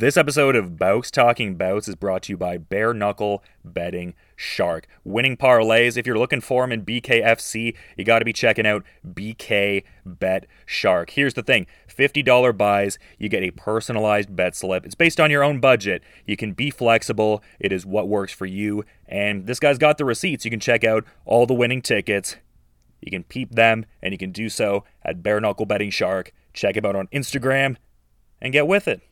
This episode of Bouts Talking Bouts is brought to you by Bare Knuckle Betting Shark. Winning parlays, if you're looking for them in BKFC, you got to be checking out BK Bet Shark. Here's the thing, $50 buys, you get a personalized bet slip. It's based on your own budget. You can be flexible. It is what works for you. And this guy's got the receipts. You can check out all the winning tickets. You can peep them, and you can do so at Bare Knuckle Betting Shark. Check him out on Instagram and get with it.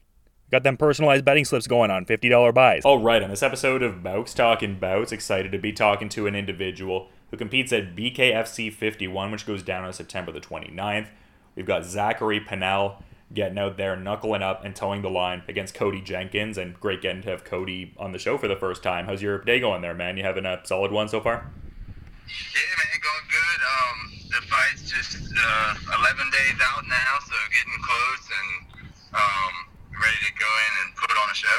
Got them personalized betting slips going on, $50 buys. All right, on this episode of Bouts Talking Bouts, excited to be talking to an individual who competes at BKFC 51, which goes down on September the 29th. We've got Zachary Pannell getting out there, knuckling up and towing the line against Cody Jenkins, and great getting to have Cody on the show for the first time. How's your day going there, man? You having a solid one so far? Yeah, man, going good. The fight's just 11 days out now, so getting close and... ready to go in and put on a show,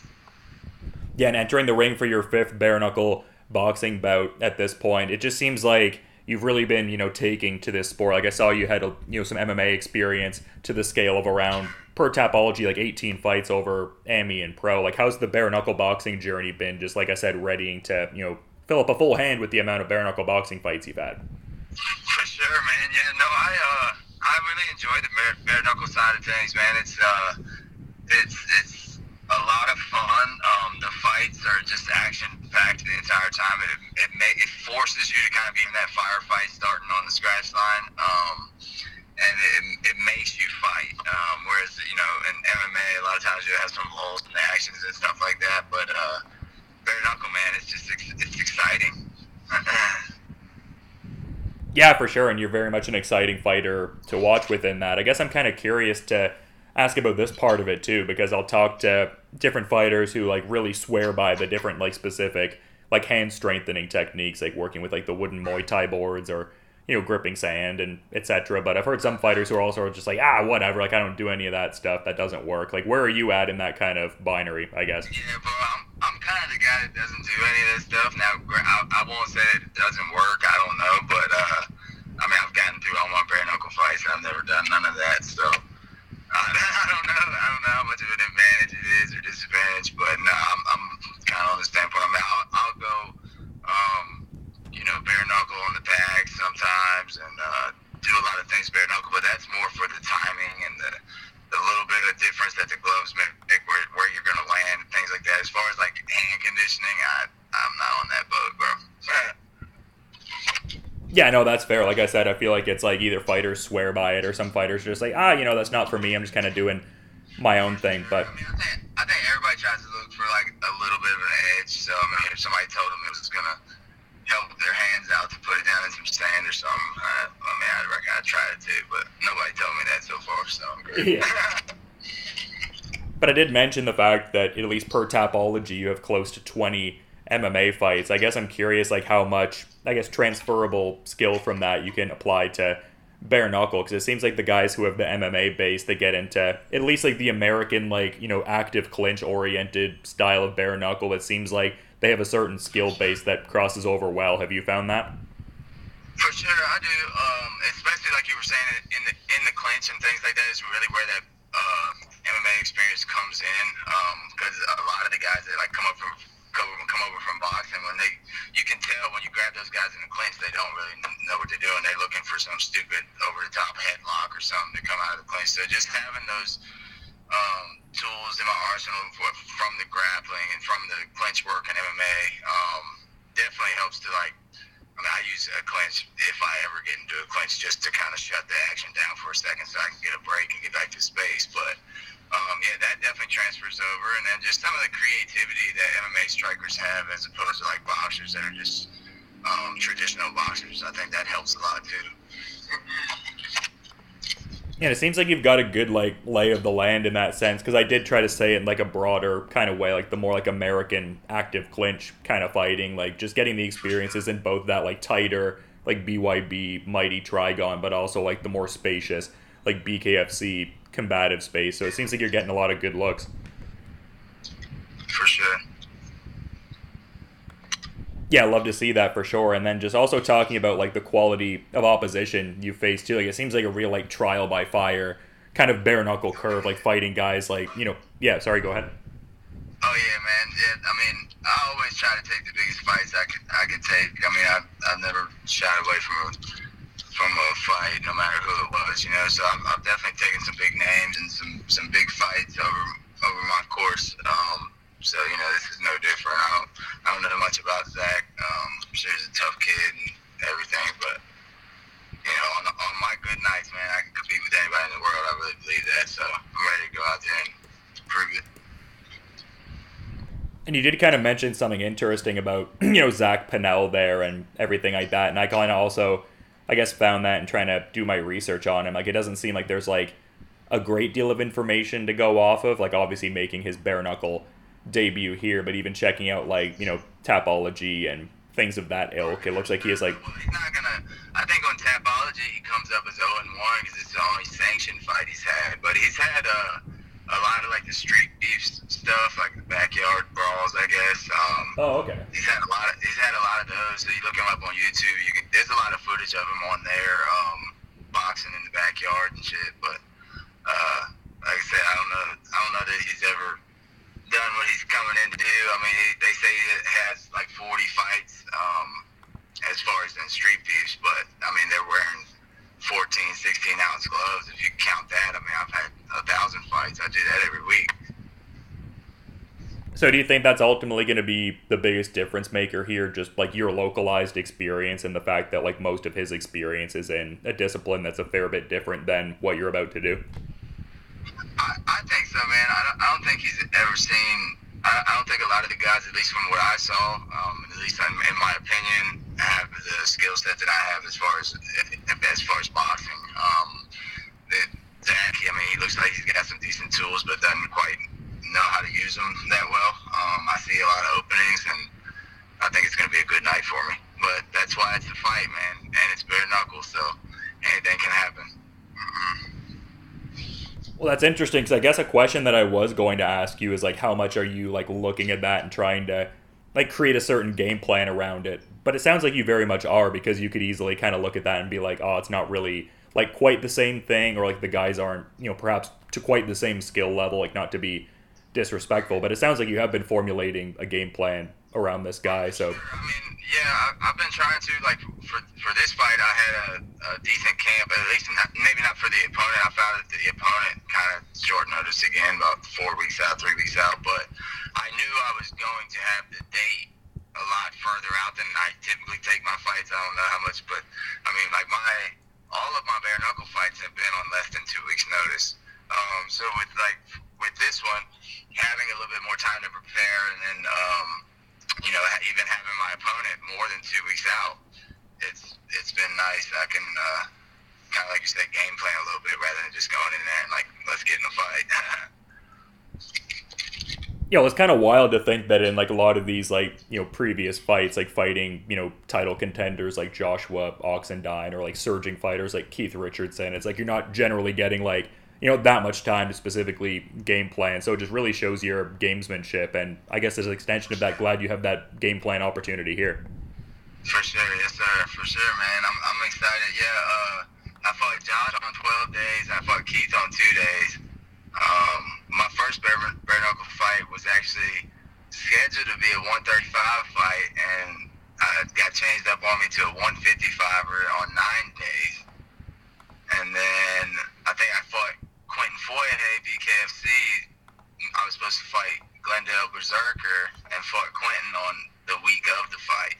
man. Yeah, and entering the ring for your fifth bare knuckle boxing bout at this point, it just seems like you've really been, taking to this sport. Like I saw you had, some MMA experience to the scale of around, per Tapology, like 18 fights over Emmy and pro. Like, how's the bare knuckle boxing journey been? Just like I said, readying to, fill up a full hand with the amount of bare knuckle boxing fights you've had. For sure, man. Yeah, no, I really enjoy the bare knuckle side of things, man. It's a lot of fun. The fights are just action packed the entire time. It forces you to kind of be in that firefight, starting on the scratch line, and it makes you fight. Whereas in MMA, a lot of times you have some lulls in the actions and stuff like that. But bare knuckle, man, it's just it's exciting. Yeah, for sure, and you're very much an exciting fighter to watch within that. I guess I'm kind of curious to ask about this part of it too, because I'll talk to different fighters who like really swear by the different specific hand strengthening techniques, like working with the wooden Muay Thai boards or gripping sand and etc. But I've heard some fighters who are also just like, whatever, I don't do any of that stuff, that doesn't work. Where are you at in that kind of binary, I guess? Yeah, bro, I'm kind of the guy that doesn't do any of this stuff. Now, I won't say that it doesn't work. I don't know, but, I've gotten through all my bare knuckle fights, and I've never done none of that, so I don't know. I don't know how much of an advantage it is or disadvantage, but no, I'm kind of on the standpoint. I'll go, bare knuckle on the bag sometimes and do a lot of things bare knuckle, but that's more for the timing and the little bit of difference that the gloves make where you're going to land and things like that. As far as hand conditioning, I'm not on that boat, bro. Yeah, no, that's fair. Like I said, I feel like it's either fighters swear by it or some fighters are just that's not for me. I'm just kind of doing my own thing. But I think everybody tries to look for a little bit of an edge. So if somebody told them it was going to help their hands out to put it down in some sand or something, I reckon I tried it too, but nobody told me that so far, so I'm great. Yeah. But I did mention the fact that, at least per Tapology, you have close to 20 MMA fights. I guess I'm curious, how much, transferable skill from that you can apply to bare knuckle, because it seems like the guys who have the MMA base, they get into, at least, the American, active clinch-oriented style of bare knuckle. It seems like they have a certain skill base that crosses over well. Have you found that? For sure, I do. Especially you were saying, in the clinch and things like that is really where that MMA experience comes in. Because a lot of the guys that come over from boxing, when you can tell when you grab those guys in the clinch, they don't really know what they're doing. They're looking for some stupid over the top headlock or something to come out of the clinch. So just having those tools in my arsenal from the grappling and from the clinch work in MMA definitely helps to I use a clinch if I ever get into a clinch just to kind of shut the action down for a second so I can get a break and get back to space, but that definitely transfers over. And then just some of the creativity that MMA strikers have as opposed to boxers that are just traditional boxers, I think that helps a lot too. Yeah, it seems you've got a good, lay of the land in that sense, because I did try to say it in, a broader kind of way, the more, American active clinch kind of fighting, just getting the experiences in both that, tighter, BYB, Mighty Trigon, but also, the more spacious, BKFC combative space. So it seems you're getting a lot of good looks. For sure. Yeah, I love to see that for sure. And then just also talking about the quality of opposition you face too. It seems a real trial by fire kind of bare knuckle curve, like fighting guys, like, you know. Yeah, sorry, go ahead. Oh yeah, man. Yeah, I mean, I always try to take the biggest fights I could take. I mean, I've never shied away from a fight, no matter who it was, you know. So I've definitely taken some big names and some big fights over my course. So, you know, this is no different. I don't know much about Zach. I'm sure he's a tough kid and everything, but, you know, on my good nights, man, I can compete with anybody in the world. I really believe that, so I'm ready to go out there and prove it. And you did kind of mention something interesting about, you know, Zach Pannell there and everything like that, and I kind of also, I guess, found that in trying to do my research on him. Like, it doesn't seem like there's, like, a great deal of information to go off of, like, obviously making his bare knuckle debut here, but even checking out, like, you know, Tapology and things of that ilk. It looks like he is, like... Well, he's not gonna... I think on Tapology he comes up as Owen Warren because it's the only sanctioned fight he's had, but he's had a lot of, like, the street beef stuff, like the backyard brawls, I guess. Oh, okay. He's had a lot of those. So you look him up on YouTube, there's a lot of footage of him on there, boxing in the backyard and shit, but like I said, I don't know that he's ever done what he's coming in to do. I mean, they say he has like 40 fights as far as in street beefs, but I mean, they're wearing 14, 16-ounce gloves. If you count that, I mean, I've had 1,000 fights. I do that every week. So do you think that's ultimately going to be the biggest difference maker here, just like your localized experience and the fact that like most of his experience is in a discipline that's a fair bit different than what you're about to do? I think so, man. I don't think he's ever seen. I don't think a lot of the guys, at least from what I saw, at least in my opinion, have the skill set that I have as far as boxing. Zach, I mean, he looks like he's got some decent tools, but doesn't quite know how to use them that well. I see a lot of openings, and I think it's going to be a good night for me. But that's why it's a fight, man, and it's bare knuckles, so anything can happen. Mm-hmm. Well, that's interesting, because I guess a question that I was going to ask you is, like, how much are you, like, looking at that and trying to, like, create a certain game plan around it? But it sounds like you very much are, because you could easily kind of look at that and be like, oh, it's not really, like, quite the same thing, or, like, the guys aren't, you know, perhaps to quite the same skill level, like, not to be disrespectful. But it sounds like you have been formulating a game plan around this guy, so... I mean, yeah, I've been trying to, like, for this fight, I had a decent camp, at least maybe not for the opponent. I found that the opponent kind of short notice again, about 3 weeks out, but I knew I was going to have the date a lot further out than I typically take my fights. I don't know how much, but, I mean, like, all of my bare knuckle fights have been on less than 2 weeks notice. So with this one, having a little bit more time to prepare and then, you know, even having my opponent more than 2 weeks out, it's been nice. I can kind of, like you said, game plan a little bit rather than just going in there and, like, let's get in a fight. Yeah, well, it's kind of wild to think that in, like, a lot of these, like, you know, previous fights, like fighting, you know, title contenders like Joshua Oxendine or, like, surging fighters like Keith Richardson, it's like you're not generally getting, like, you know, that much time to specifically game plan. So it just really shows your gamesmanship. And I guess as an extension of that, glad you have that game plan opportunity here. For sure. Yes, sir. For sure, man. I'm excited. Yeah. I fought Josh on 12 days. I fought Keith on 2 days. My first bare knuckle fight was actually scheduled to be a 135 fight. And it got changed up on me to a 155-er on 9 days. And then I think I fought Quentin Foyer, BKFC. I was supposed to fight Glendale Berserker and fought Quinton on the week of the fight.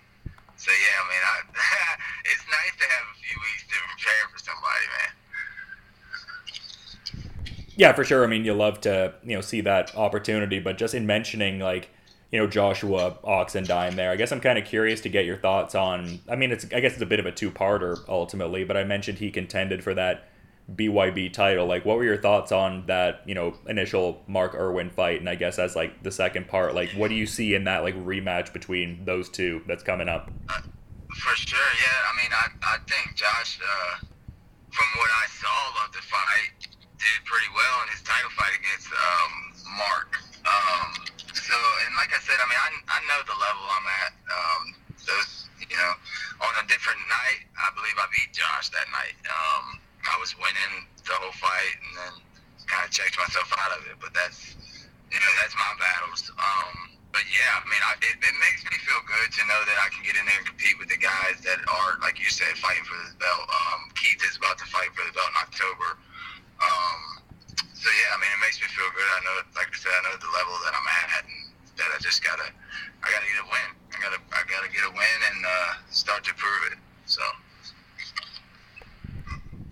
So, yeah, I mean, it's nice to have a few weeks to prepare for somebody, man. Yeah, for sure. I mean, you love to, you know, see that opportunity. But just in mentioning, like, you know, Joshua Oxendine there, I guess I'm kind of curious to get your thoughts on, I mean, I guess it's a bit of a two-parter ultimately, but I mentioned he contended for that BYB title. Like, what were your thoughts on that, you know, initial Mark Irwin fight? And I guess that's, like, the second part. Like, what do you see in that, like, rematch between those two that's coming up? For sure, yeah. I mean, I think Josh, from what I saw of the fight, did pretty well in his title fight against Mark. So, and like I said, I mean, I know the level I'm at. Those, you know, on a different night, I believe I beat Josh that night. I was winning the whole fight, and then that's my battles. But yeah, I mean, it makes me feel good to know that I can get in there and compete with the guys that are, like you said, fighting for this belt. Keith is about to fight for the belt in October. So yeah, I mean, it makes me feel good. I know, like I said, I know the level that I'm at, and that I just gotta get a win. I gotta get a win and start to prove it. So.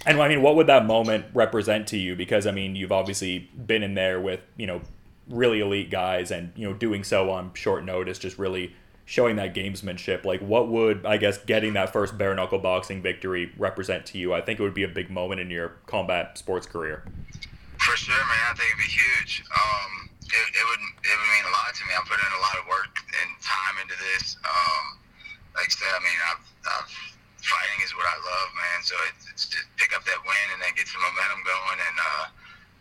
And I mean, what would that moment represent to you? Because I mean, you've obviously been in there with, you know, really elite guys, and you know, doing so on short notice, just really showing that gamesmanship. Like, what would, I guess, getting that first bare knuckle boxing victory represent to you? I think it would be a big moment in your combat sports career. For sure, man. I think it'd be huge. It would mean a lot to me. I put in a lot of work and time into this. Like I said, I mean, I've fighting is what I love, man. So it's just pick up that win and then get some momentum going. And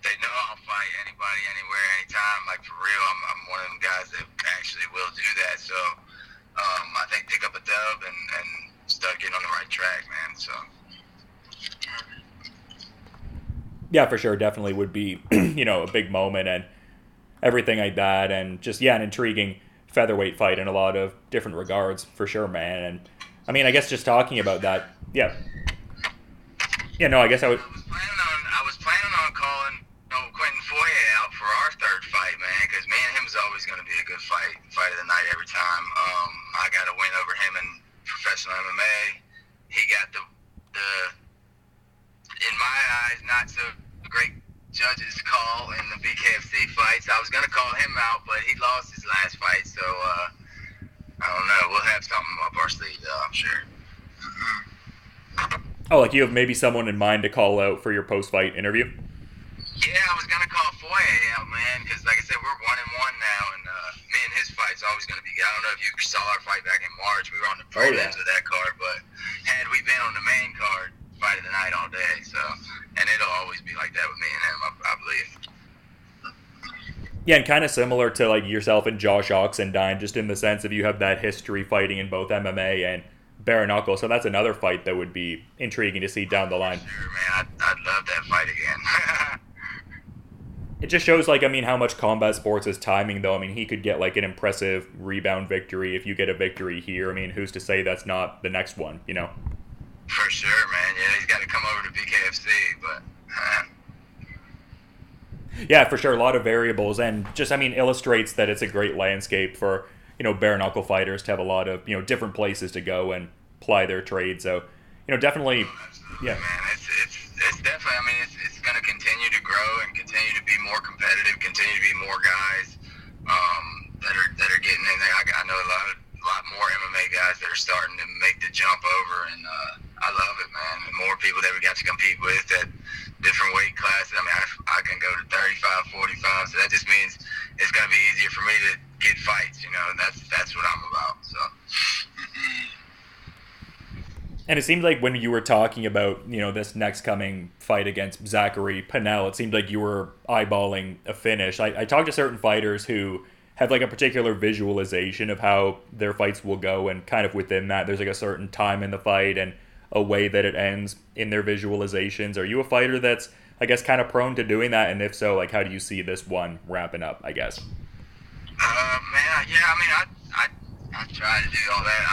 they know I'll fight anybody, anywhere, anytime. Like for real, I'm one of them guys that actually will do that. So I think pick up a dub and start getting on the right track, man. So. Yeah, for sure, definitely would be, you know, a big moment and everything like that, and just, yeah, an intriguing featherweight fight in a lot of different regards, for sure, man. And I mean, I guess just talking about that, yeah, yeah, no, I guess I was planning on calling, you know, Quentin Foyer out for our third fight, man, because me and him is always going to be a good fight of the night every time. I got a win over him in professional MMA. He got the in my eyes, not so great judges call in the BKFC fights. I was going to call him out, but he lost his last fight, so I don't know. We'll have something up our sleeve, though, I'm sure. Oh, like you have maybe someone in mind to call out for your post-fight interview? Yeah, I was going to call Foye out, man, because like I said, we're 1-1 now, and me and his fight's always going to be, I don't know if you saw our fight back in March. We were on the prelims of that card, but had we been on the main card, fight of the night all day, so, and it'll always be like that with me and him, I believe. Yeah, and kind of similar to like yourself and Josh Oxendine, just in the sense of you have that history fighting in both MMA and bare knuckle, so that's another fight that would be intriguing to see down the line. Sure, man, I'd love that fight again. It just shows, like, I mean, how much combat sports is timing, though. I mean, he could get, like, an impressive rebound victory. If you get a victory here, I mean, who's to say that's not the next one, you know? For sure, man. Yeah, he's got to come over to BKFC, but... Yeah, for sure. A lot of variables, and just, I mean, illustrates that it's a great landscape for, you know, bare knuckle fighters to have a lot of, you know, different places to go and ply their trade. So, you know, definitely... Oh, yeah, man. It's definitely... I mean, it's going to continue to grow and continue to be more competitive, continue to be more guys that are getting in there. I know a lot more MMA guys that are starting to make the jump over, and I love it, man. The more people that we got to compete with at different weight classes, I mean, I can go to 35, 45, so that just means it's going to be easier for me to get fights, you know, and that's what I'm about, so. And it seemed like when you were talking about, you know, this next coming fight against Zachary Pannell, it seemed like you were eyeballing a finish. I talked to certain fighters who have like a particular visualization of how their fights will go, and kind of within that there's like a certain time in the fight and a way that it ends in their visualizations. Are you a fighter that's, I guess, kind of prone to doing that? And if so, like, how do you see this one wrapping up, I guess? Man, yeah, I mean, I try to do all that.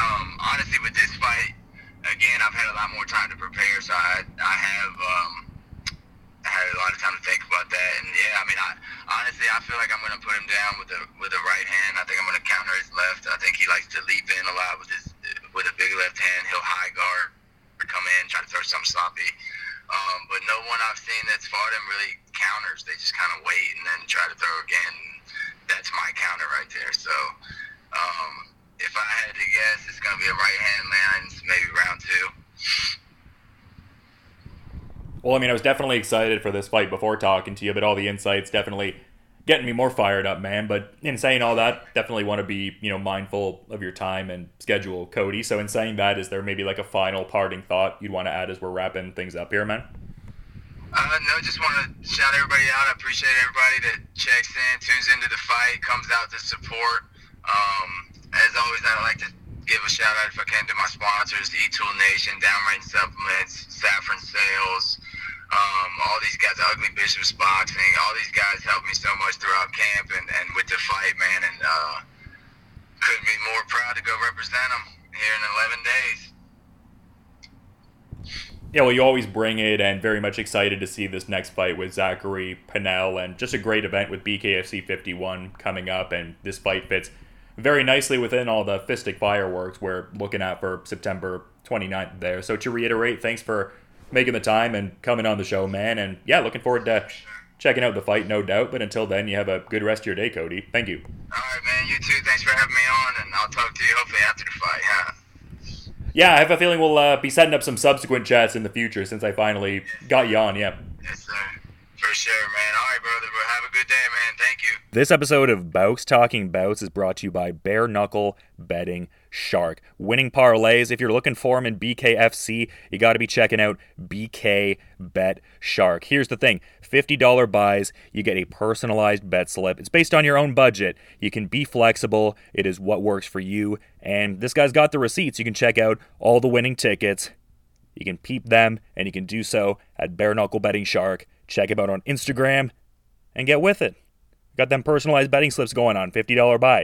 Honestly, with this fight, again, I've had a lot more time to prepare, so I had a lot of time to think about that, and yeah, I mean, I feel like I'm going to put him down with a right hand. I think I'm going to counter his left. I think he likes to leap in a lot with a big left hand. He'll high guard or come in, try to throw something sloppy. But no one I've seen that's fought him really counters. They just kind of wait and then try to throw again. That's my counter right there. So if I had to guess, it's going to be a right hand land, maybe round two. Well, I mean, I was definitely excited for this fight before talking to you, but all the insights definitely getting me more fired up, man. But in saying all that, definitely want to be, you know, mindful of your time and schedule, Cody. So in saying that, is there maybe like a final parting thought you'd want to add as we're wrapping things up here, man? No, just want to shout everybody out. I appreciate everybody that checks in, tunes into the fight, comes out to support. As always, I'd like to give a shout out if I can to my sponsors, E-Tool Nation, Downrange Supplements, Saffron Sales, All these guys, Ugly Bishops Boxing, all these guys helped me so much throughout camp and with the fight, man, and couldn't be more proud to go represent them here in 11 days. Yeah, well, you always bring it, and very much excited to see this next fight with Zachary Pannell, and just a great event with BKFC 51 coming up, and this fight fits very nicely within all the fistic fireworks we're looking at for September 29th there. So to reiterate, thanks for making the time and coming on the show, man, and yeah, looking forward to checking out the fight, no doubt, but until then, you have a good rest of your day, Cody. Thank you. All right, man, you too. Thanks for having me on, and I'll talk to you hopefully after the fight, huh? Yeah, I have a feeling we'll be setting up some subsequent chats in the future since I finally got you on, yeah. Yes, sir. For sure, man. All right, brother. Have a good day, man. Thank you. This episode of Bouts Talking Bouts is brought to you by Bare Knuckle Betting Shark. Winning parlays. If you're looking for them in BKFC, you got to be checking out BK Bet Shark. Here's the thing. $50 buys, you get a personalized bet slip. It's based on your own budget. You can be flexible. It is what works for you. And this guy's got the receipts. You can check out all the winning tickets. You can peep them, and you can do so at Bare Knuckle Betting Shark. Check him out on Instagram and get with it. Got them personalized betting slips going on, $50 buys.